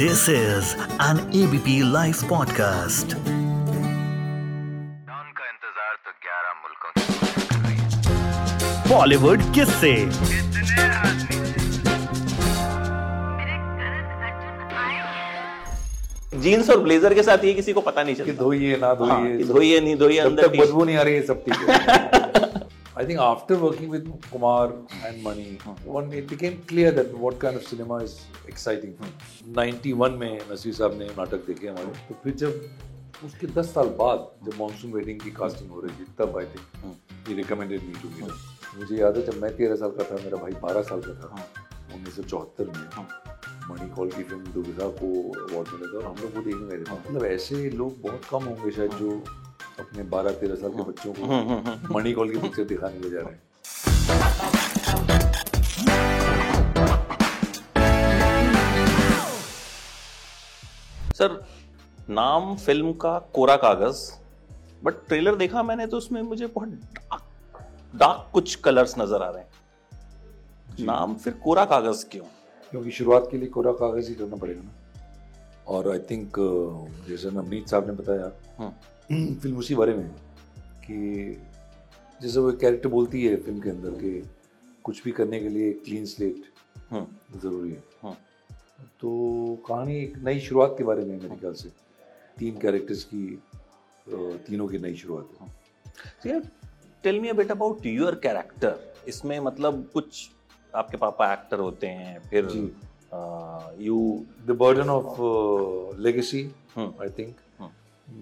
This is an ABP Life podcast. Bollywood किससे? Jeans और blazer के साथ ये किसी को पता नहीं चलता कि धोइए ना धोइए, धोइए नहीं धोइए, अंदर बदबू नहीं आ रही है, सब ठीक है। I think after working with Kumar and Mani, one it became clear that what kind of cinema is exciting. 91 में नसीर साहब ने नाटक देखे हमारे, तो फिर जब उसके 10 साल बाद जब मॉनसून वेडिंग की कास्टिंग हो रही थी, तब आई थिंक ये रिकमेंडेड मी टू मी। मुझे याद है जब मैं 13 साल का था, मेरा भाई 12 साल का था, 1974 में मणि कौल की फिल्म दुविधा को अवार्ड मिला था और हम लोग वो देखने गए थे। मतलब ऐसे लोग बहुत कम होंगे शायद जो अपने 12-13 साल के बच्चों को मणि कौल की पिक्चर दिखाने ले जा रहे हैं। सर, नाम फिल्म का कोरा कागज, बट ट्रेलर देखा मैंने तो उसमें मुझे बहुत डार्क कुछ कलर्स नजर आ रहे हैं। नाम फिर कोरा कागज क्यों? क्योंकि शुरुआत के लिए कोरा कागज ही करना पड़ेगा ना। और आई थिंक जैसे नवनीत साहब ने बताया फिल्म उसी बारे में कि जैसे वो कैरेक्टर बोलती है फिल्म के अंदर कि कुछ भी करने के लिए क्लीन स्लेट ज़रूरी है। तो कहानी एक नई शुरुआत के बारे में मेरे ख्याल से, 3 कैरेक्टर्स की, तीनों की नई शुरुआत है। So yeah, tell me a bit about your character. इसमें मतलब कुछ आपके पापा एक्टर होते हैं, फिर you the burden of legacy, I think.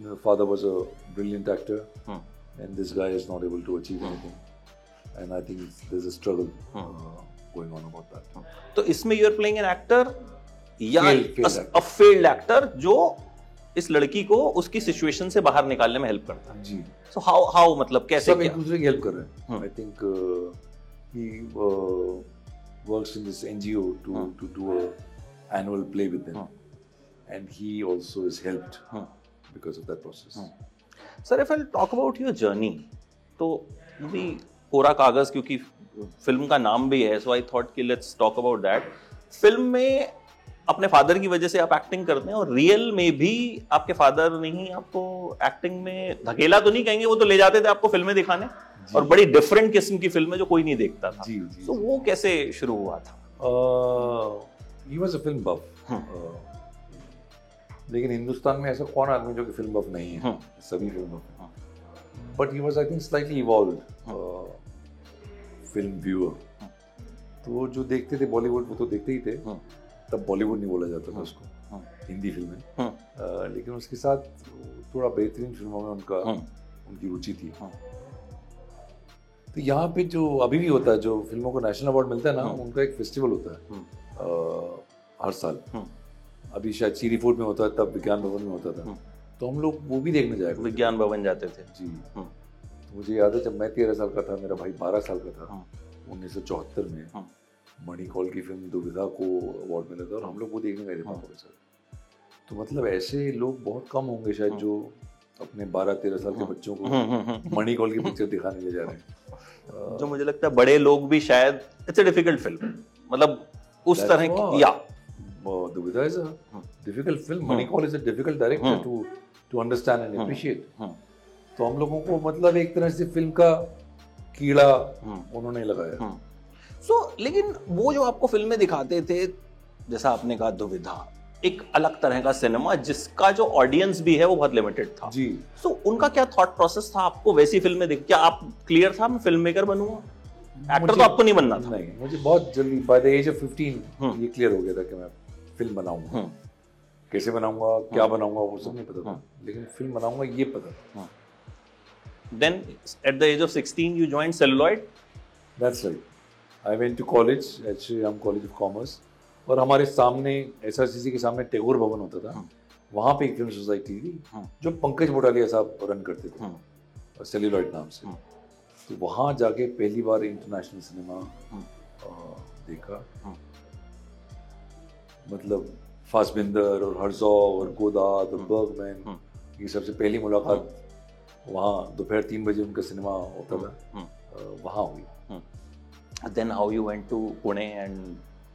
The father was a brilliant actor, and this guy is not able to achieve anything. And I think there's a struggle going on about that. So, इसमें you are playing an actor, या a failed actor, जो इस लड़की को उसकी situation से बाहर निकालने में help करता है। जी। So how मतलब कैसे? सब एक दूसरे की help कर रहे हैं। I think he works in this NGO to do a annual play with them, and he also is helped. Because of that process. Sir, if I'll talk about your journey, तो भी कोरा कागज क्योंकि film का नाम भी है, so I thought कि let's talk about that. Film में अपने फादर की वजह से आप एक्टिंग करते हैं और रियल में भी आपके फादर ने ही आपको एक्टिंग में धकेला तो नहीं कहेंगे, वो तो ले जाते थे आपको फिल्में दिखाने और बड़ी डिफरेंट किस्म की फिल्में जो कोई नहीं देखता था। तो वो कैसे शुरू हुआ था? He was a film buff. लेकिन हिंदुस्तान में ऐसा कौन आदमी जो कि फिल्म बफ नहीं है? सभी फिल्म बफ हैं। But he was I think slightly evolved film viewer. तो जो देखते थे बॉलीवुड, वो तो देखते ही थे, तब बॉलीवुड नहीं बोला जाता था उसको, हिंदी फिल्में। लेकिन उसके साथ थोड़ा बेहतरीन फिल्मों में उनकी रुचि थी। तो यहाँ पे जो अभी भी होता है, जो फिल्मों को नेशनल अवार्ड मिलता है ना, उनका एक फेस्टिवल होता है हर साल। अभी शायद सीरी फोर्ट में होता है, तब विज्ञान भवन में होता था। तो हम लोग वो भी देखने जाए, विज्ञान भवन जाते थे। जी। मुझे याद है जब मैं 13 साल का था, मेरा भाई 12 साल का था, 1974 में मणि कौल की फिल्म दुविधा को अवार्ड मिला था और हम लोग वो देखने गए थे पापा के साथ। तो मतलब ऐसे लोग बहुत कम होंगे शायद जो अपने 12-13 साल के बच्चों को मणि कौल की पिक्चर दिखाने ले जा रहे हैं। जो मुझे लगता है बड़े लोग भी शायद इट्स अ डिफिकल्ट फिल्म, मतलब उस तरह की। Duvidha is a difficult film. Mani Kaul is a difficult director to understand and appreciate. तो हम लोगों को मतलब एक तरह से फिल्म का कीड़ा उन्होंने लगाया। So लेकिन वो जो आपको फिल्में दिखाते थे, जैसा आपने कहा दुविधा, एक अलग तरह का सिनेमा जिसका जो ऑडियंस भी है वो बहुत लिमिटेड था। जी। So उनका क्या थॉट प्रोसेस था? आपको वैसी फिल्में देख, क्या आप क्लियर था मैं फिल्म मेकर बनूंगा? एक्टर तो आपको नहीं बनना था? नहीं, मुझे बहुत जल्दी बाय द एज ऑफ 15 ये क्लियर हो गया था कि मैं फिल्म बनाऊंगा। कैसे बनाऊंगा, क्या बनाऊंगा, वो सब नहीं पता था, लेकिन फिल्म बनाऊंगा ये पता था। Then at the age of 16 you joined Celluloid. That's right. I went to college at Sri Ram College of Commerce और हमारे सामने SRCC के सामने टैगोर भवन होता था, वहाँ पे एक फिल्म सोसाइटी थी जो पंकज मोटालिया साहब रन करते थे सेल्यूलॉइड नाम से। तो वहाँ जाके पहली बार इंटरनेशनल सिनेमा देखा। मतलब फासबिंदर और हर्जॉग और गोदात और बर्गमैन, ये सबसे पहली मुलाकात वहाँ दोपहर 3 बजे उनका सिनेमा होता था, वहाँ हुई। Then how you went to Pune and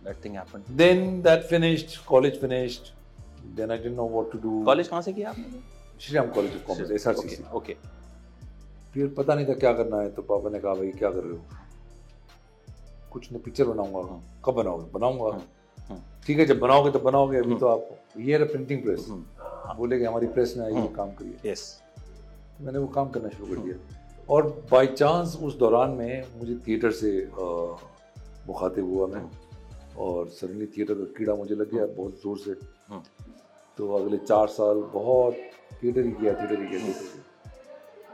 that thing happened? Then that finished, college finished, Then I didn't know what to do. College कहाँ से किया आपने? Shriram college of commerce, SRCC. Okay. फिर पता नहीं था क्या करना है, तो पापा ने कहा भाई क्या कर रहे हो? कुछ नहीं, पिक्चर बनाऊंगा. कब बनाओगे? बनाऊंगा. ठीक है, जब बनाओगे तो बनाओगे, अभी तो आप ये रहा प्रिंटिंग प्रेस, बोले कि हमारी प्रेस में आइए काम करिए. यस, मैंने वो काम करना शुरू कर दिया. और बाय चांस उस दौरान में मुझे थिएटर से मुखातिब हुआ मैं, और सडनली थिएटर का कीड़ा मुझे लग गया बहुत ज़ोर से. तो अगले 4 साल बहुत थिएटर ही किया.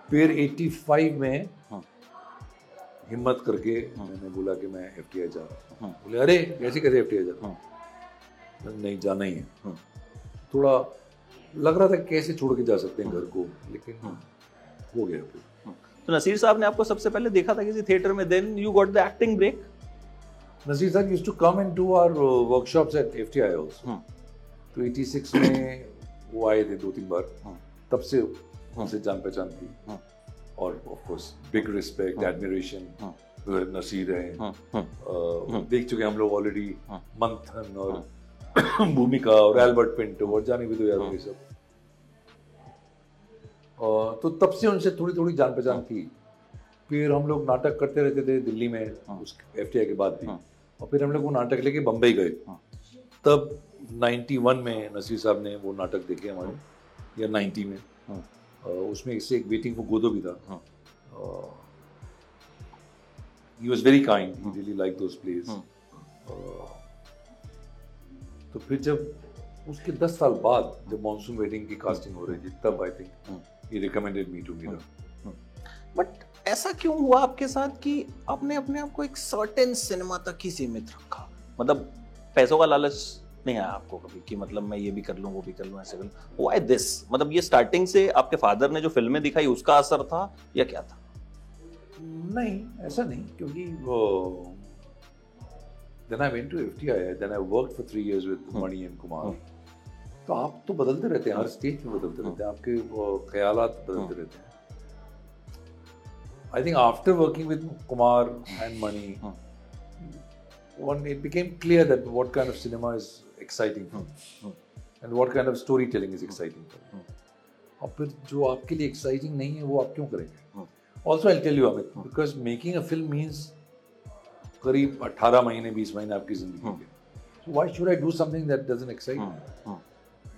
फिर 85 में हिम्मत करके मैंने बोला कि मैं FTII जा रहा हूँ. बोले अरे कैसे कैसे FTII जा रहा हूँ? नहीं, जाना ही है. थोड़ा लग रहा था कैसे छोड़ के जा सकते हैं घर को, लेकिन हो गया. फिर तो नसीर साहब ने आपको सबसे पहले देखा था किसी थिएटर में, then you got the acting break. Naseer साहब used to come and do our workshops at FTII also. तो 86 में वो आए थे 2-3 बार. तब से उनसे जान पहचान थी, और of course big respect, admiration. Naseer हैं, देख चुके हम लोग ऑलरेडी मंथन और भूमिका और एल्बर्ट पिंटो और जाने भी दो यार ये सब. तो तब से उनसे थोड़ी थोड़ी जान पहचान थी. फिर हम लोग नाटक करते रहते थे दिल्ली में, उस FTII के बाद भी. और फिर हम लोग वो नाटक लेके बम्बई गए. तब 91 में नसीर साहब ने वो नाटक देखे हमारे, या 90 में. उसमें इससे एक वेटिंग फॉर गोदो भी था. He was very kind, he really like those plays. तो फिर जब उसके 10 साल बाद जब मॉनसून वेडिंग की कास्टिंग हो रही थी, तब I think He recommended me to Meera. But ऐसा क्यों हुआ आपके साथ कि आपने अपने आप को एक certain सिनेमा तक ही सीमित रखा? मतलब पैसों का लालच नहीं आया आपको कभी कि मतलब मैं ये भी कर लूँ, वो भी कर लूँ, ऐसे कर लूँ? Why this? मतलब ये starting से आपके father ने जो फिल्में दिखाई उसका असर था या क्या था? नहीं, ऐसा नहीं, क्योंकि वो then I went to FTII, then I worked for 3 years with Mani and Kumar. तो आप तो बदलते रहते हैं, हर स्टेज में बदलते रहते हैं, आपके ख्यालात बदलते रहते हैं. I think after working with Kumar and Mani, one it became clear that what kind of cinema is exciting and what kind of story telling is exciting. और फिर जो आपके लिए एक्साइटिंग नहीं है वो आप क्यों करेंगे? Also I tell you Amit, because making a film means करीब 18 महीने 20 महीने आपकी जिंदगी के. So why should I do something that doesn't excite me?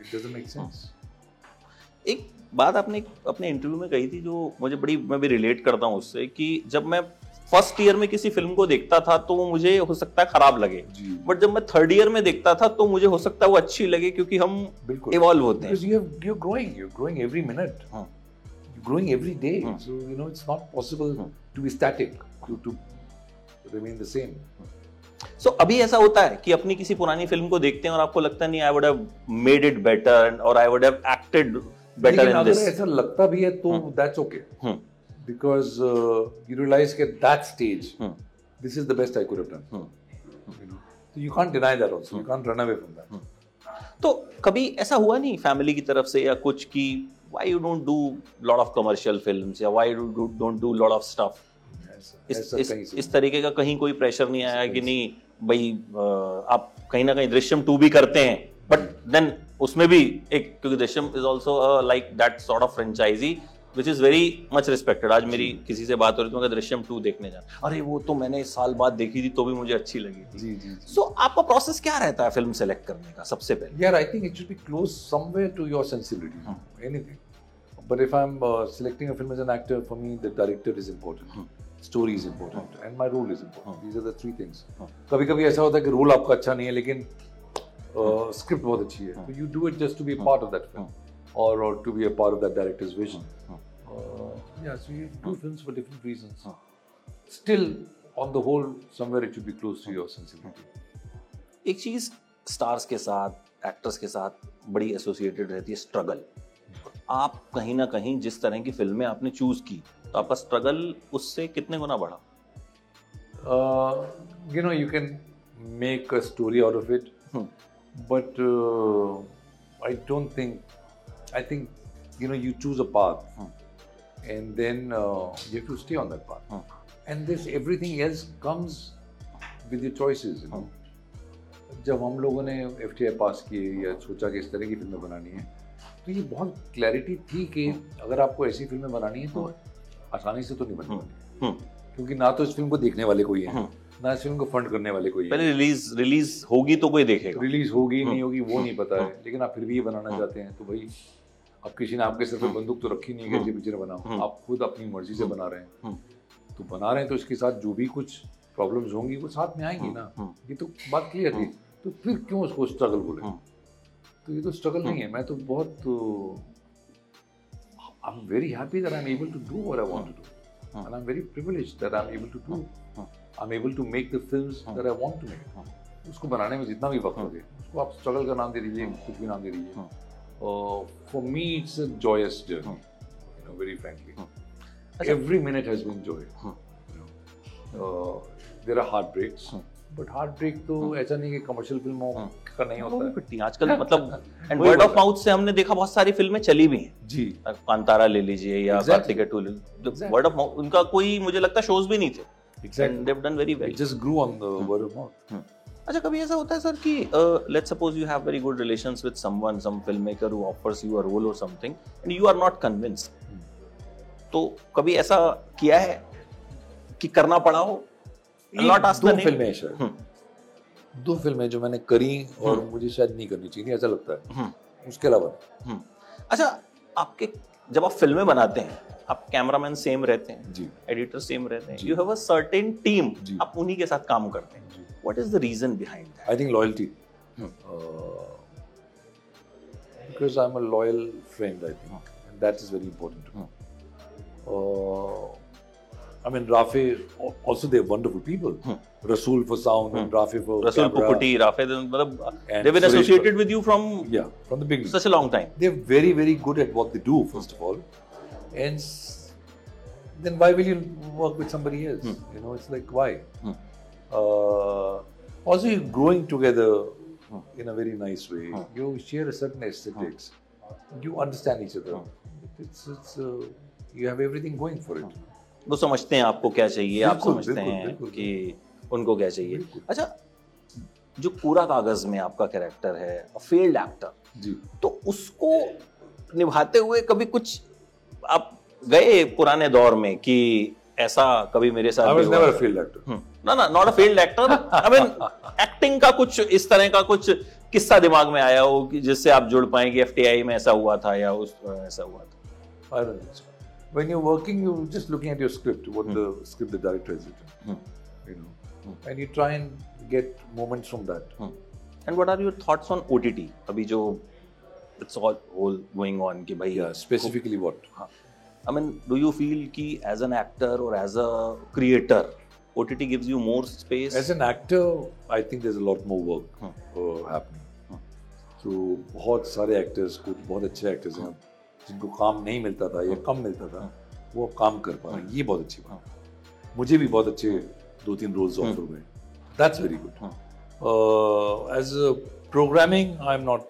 It doesn't make sense. एक बात आपने अपने इंटरव्यू में कही थी जो मुझे बड़ी, मैं भी रिलेट करता हूँ उससे, कि जब मैं फर्स्ट ईयर में किसी फिल्म को देखता था तो वो मुझे हो सकता है खराब लगे, बट जब मैं थर्ड ईयर में देखता था तो मुझे हो सकता है वो अच्छी लगे, क्योंकि हम इवॉल्व होते हैं. You're growing every minute. You're growing every day. So you know it's not possible to be static, to remain the same. So, अभी ऐसा होता है कि अपनी किसी पुरानी फिल्म को देखते हैं और आपको लगता नहीं I would have made it better और I would have acted better in this. ऐसा लगता भी है तो that's okay, because you realise कि that stage this is the best I could have done. तो you can't deny that also, you can't run away from that. तो कभी ऐसा हुआ नहीं फैमिली की तरफ से या कुछ की, why you don't do lot of commercial films, या why you don't do lot of stuff? इस तरीके का कहीं कोई प्रेशर नहीं आया कि नहीं भाई आप कहीं ना कहीं दृश्यम 2 भी करते हैं, बट देन उसमें भी एक, क्योंकि Drishyam is also like that sort of franchise which is very much respected. आज मेरी किसी से बात हो रही थी, मैं दृश्यम 2 देखने जा, अरे वो तो मैंने साल बाद देखी थी तो भी मुझे अच्छी लगी थी. सो आपका प्रोसेस क्या रहता है फिल्म सेलेक्ट करने का सबसे पहले? यार I think it should be close somewhere to your sensibility, anything. But if I am selecting a film as an actor, for me the director is important, story is important and my role is important. These are the 3 things. कभी कभी ऐसा होता है कि role आपका अच्छा नहीं है लेकिन स्क्रिप्ट बहुत अच्छी है, तो you do it just to be part of that film और to be a part of that director's vision. या so you do films for different reasons. Still on the whole somewhere it should be close to your sensibility. एक चीज stars के साथ, actors के साथ बड़ी associated रहती है, स्ट्रगल. आप कहीं ना कहीं जिस तरह की फिल्में आपने चूज की, तो आपका स्ट्रगल उससे कितने गुना बढ़ा? You know, you can make a story out of it, but I think, you know, you choose a path, and then you have to stay on that path. And this everything else comes with your choices, you know. जब हम लोगों ने FTII पास किए या सोचा कि इस तरह की फिल्में बनानी है, तो ये बहुत क्लैरिटी थी कि अगर आपको ऐसी फिल्में बनानी है तो आसानी से तो नहीं बन, क्योंकि ना तो इस फिल्म को देखने वाले कोई है, ना इस फिल्म को फंड करने वाले कोई है। पहले रिलीज होगी तो कोई देखेगा, रिलीज होगी नहीं होगी वो नहीं पता है, लेकिन आप फिर भी ये बनाना चाहते हैं। तो भाई अब किसी ने आपके सर पर बंदूक तो रखी नहीं है कि ये पिक्चर बनाओ, आप खुद अपनी मर्जी से बना रहे हैं, तो बना रहे हैं तो इसके साथ जो भी कुछ प्रॉब्लम्स होंगी वो साथ में आएंगी ना, ये तो बात क्लियर थी। तो फिर क्यों उसको स्ट्रगल बोले, तो ये तो स्ट्रगल नहीं है। मैं तो बहुत I am very happy that I am able to do what I want to do and I am very privileged that I am able to do, I am able to make the films that I want to make. उसको बनाने में जितना भी वक्त लगे उसको आप struggle का नाम दे दीजिए, कुछ भी नाम दे दीजिए, for me it's a joyous journey, you know, very frankly. Every minute has been joy. There are heartbreaks, but heartbreak तो ऐसा नहीं कि commercial फिल्मों का नहीं होता है आजकल, मतलब and word of mouth से हमने देखा बहुत सारी फिल्में चली भी हैं जी, कांतारा ले लीजिए या कार्तिकेय 2 ले लीजिए, word of mouth उनका कोई मुझे लगता shows भी नहीं थे and they've done very well, it just grew on the word of mouth. अच्छा कभी ऐसा होता है सर कि let's suppose you have very good relations with someone, some filmmaker who offers you a role or something and you are not convinced, तो कभी ऐसा किया है कि करना पड़ा हो? दो फिल्में जो मैंने करी और मुझे शायद नहीं करनी चाहिए ऐसा लगता है, उसके अलावा। अच्छा आपके जब आप फिल्में बनाते हैं आप कैमरामैन सेम रहते हैं, एडिटर सेम रहते हैं, you have a certain team, आप उन्हीं के साथ काम करते हैं, what is the reason behind that? I think loyalty, because I am a loyal friend, I think and that is very important to me. I mean Rafey also, they are wonderful people, Resul for sound and Rafey for Resul Pookutty, Rafey मतलब they been associated with you from the beginning, such a long time, they are very very good at what they do first of all, and then why will you work with somebody else? You know, it's like why? Also you're growing together in a very nice way, you share a certain aesthetics, you understand each other, it's you have everything going for it. वो समझते हैं आपको क्या चाहिए, आप समझते हैं कि उनको क्या चाहिए। अच्छा जो कोरा कागज में आपका कैरेक्टर है, a failed actor जी, तो उसको निभाते हुए कभी कुछ आप गए पुराने दौर में कि ऐसा कभी मेरे साथ? I was never a failed actor. No, no, not a failed actor. I mean, acting का कुछ इस तरह का कुछ किस्सा दिमाग में आया हो जिससे आप जुड़ पाएं कि FTII में ऐसा हुआ था या उस ऐसा हुआ था? I don't know. When you're working, you're just looking at your script, what the script the director has written, you know, and you try and get moments from that. And what are your thoughts on OTT? अभी जो it's all going on कि भाई specifically what? I mean, do you feel कि as an actor or as a creator, OTT gives you more space? As an actor, I think there's a lot more work happening. So, बहुत सारे actors, कुछ बहुत अच्छे actors हैं जिनको काम नहीं मिलता था या कम मिलता था, वो अब काम कर पा रहे हैं, ये बहुत अच्छी बात है। मुझे भी बहुत अच्छे 2-3 रोल्स ऑफर हुए, that's very good. As a programming, I'm not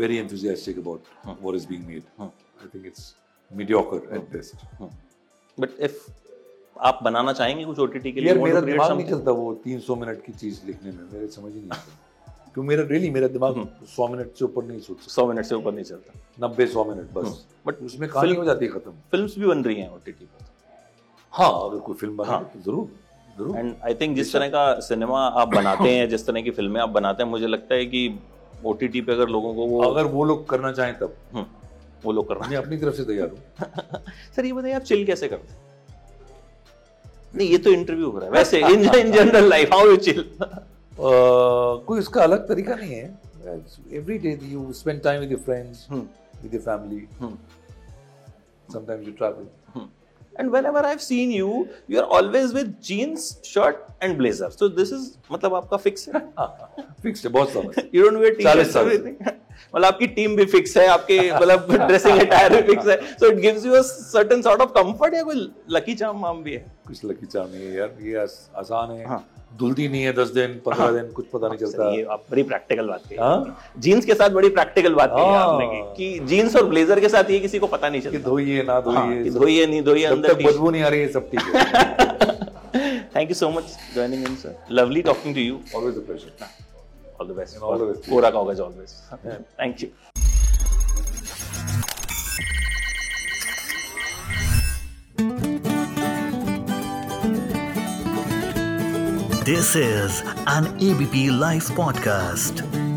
very enthusiastic about what is being made. I think it's mediocre at best. But if आप बनाना चाहेंगे कुछ OTT के लिए, मेरा दिमाग नहीं चलता वो 300 मिनट की चीज लिखने में, मेरे समझ ही नहीं आता क्यों, मेरा really मेरा दिमाग 100 मिनट से ऊपर नहीं सोचता, 100 मिनट से ऊपर नहीं चलता, 90-100 मिनट बस, बट उसमें कहानी हो जाती है खत्म। फिल्म्स भी बन रही हैं OTT पर, हाँ अगर कोई फिल्म बनाए तो जरूर। एंड आई थिंक जिस तरह का सिनेमा आप बनाते हैं, जिस तरह की फिल्में आप बनाते हैं, मुझे लगता है कि OTT पे अगर लोगों को वो अगर वो लोग करना चाहें तब वो लोग करना, मैं अपनी तरफ से तैयार हूँ। सर ये बताइए आप चिल कैसे करते हैं? नहीं ये तो इंटरव्यू हो रहा है, वैसे in general life how you chill? कोई उसका अलग तरीका नहीं है, every day you spend time with your friends, with your family, sometimes you travel, and whenever I have seen you, you are always with jeans, shirt and blazer, so this is मतलब आपका fix है? Fix है बहुत सारा, you don't wear T-shirt everything, मतलब आपकी team भी fix है, आपके मतलब ड्रेसिंग अटायर भी फिक्स है, so it gives you a certain sort of comfort, या कोई लकी चार्म वाम भी है? कुछ लकी चार्म नहीं है यार, ये आसान है, धुलती नहीं है 10 दिन 15 दिन, कुछ पता नहीं चलता। ये आप बड़ी प्रैक्टिकल बात कही, हां जींस के साथ बड़ी प्रैक्टिकल बात कही आपने कि जींस और ब्लेजर के साथ ये किसी को पता नहीं चलता कि धोइए ना धोइए, धोइए नहीं धोइए, अंदर तक बदबू नहीं आ रही है, सब ठीक है। Thank you so much joining in sir, lovely talking to you, always a pleasure. all the best. All the best. Kora Kagaz always. Thank you. This is an ABP Life podcast.